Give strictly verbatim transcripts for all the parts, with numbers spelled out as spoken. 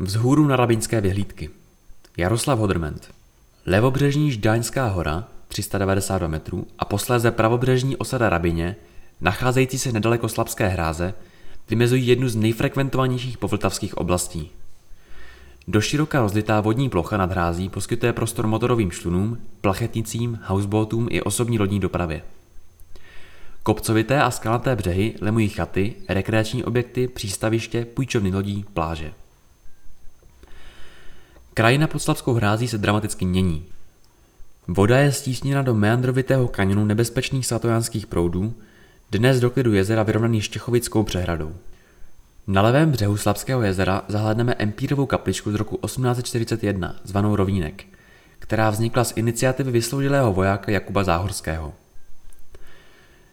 Vzhůru na Rabyňské vyhlídky. Jaroslav Hodrment. Levobřežní Ždáňská hora, tři sta devadesát dva metrů, a posléze pravobřežní osada Rabyně, nacházející se nedaleko Slapské hráze, vymezují jednu z nejfrekventovanějších povltavských oblastí. Doširoka rozlitá vodní plocha nad hrází poskytuje prostor motorovým člunům, plachetnicím, houseboatům i osobní lodní dopravě. Kopcovité a skalaté břehy lemují chaty, rekreační objekty, přístaviště, půjčovny lodí, pláže. Krajina pod Slapskou hrází se dramaticky mění. Voda je stísněna do meandrovitého kaňonu nebezpečných svatojanských proudů, dnes do klidu jezera vyrovnaný Štěchovickou přehradou. Na levém břehu Slapského jezera zahlédneme empírovou kapličku z roku osmnáct set čtyřicet jedna, zvanou Rovínek, která vznikla z iniciativy vysloužilého vojáka Jakuba Záhorského.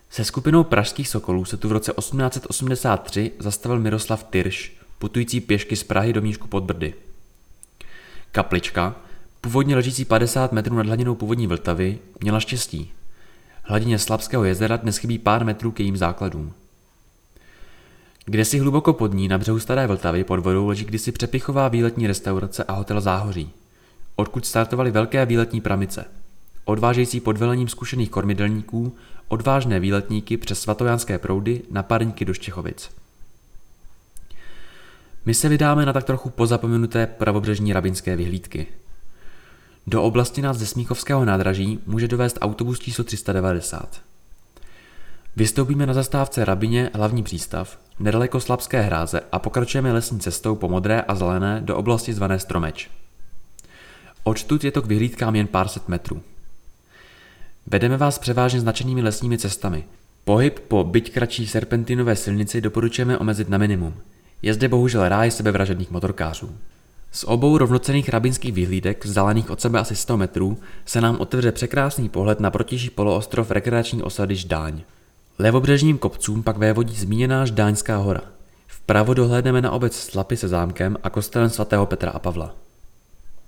Se skupinou pražských sokolů se tu v roce osmnáct set osmdesát tři zastavil Miroslav Tyrš, putující pěšky z Prahy do Mníšku pod Brdy. Kaplička, původně ležící padesát metrů nad hladinou původní Vltavy, měla štěstí. Hladině Slapského jezera dnes chybí pár metrů k jejím základům. Kdesi hluboko pod ní na břehu Staré Vltavy pod vodou leží kdysi přepichová výletní restaurace a hotel Záhoří, odkud startovaly velké výletní pramice, odvážející pod velením zkušených kormidelníků odvážné výletníky přes svatojanské proudy na parníky do Štěchovic. My se vydáme na tak trochu pozapomenuté pravobřežní Rabyňské vyhlídky. Do oblasti nás ze Smíchovského nádraží může dovést autobus číslo tři sta devadesát. Vystoupíme na zastávce Rabyně, hlavní přístav, nedaleko Slapské hráze a pokračujeme lesní cestou po modré a zelené do oblasti zvané Stromeč. Odtud je to k vyhlídkám jen pár set metrů. Vedeme vás převážně značenými lesními cestami. Pohyb po byť kratší serpentinové silnici doporučujeme omezit na minimum. Je zde bohužel ráj sebevražedných motorkářů. Z obou rovnocenných rabyňských vyhlídek, vzdálených od sebe asi sto metrů, se nám otevře překrásný pohled na protější poloostrov rekreační osady Ždáň. Levobřežním kopcům pak vévodí zmíněná Ždáňská hora. Vpravo dohlédneme na obec Slapy se zámkem a kostelem svatého Petra a Pavla.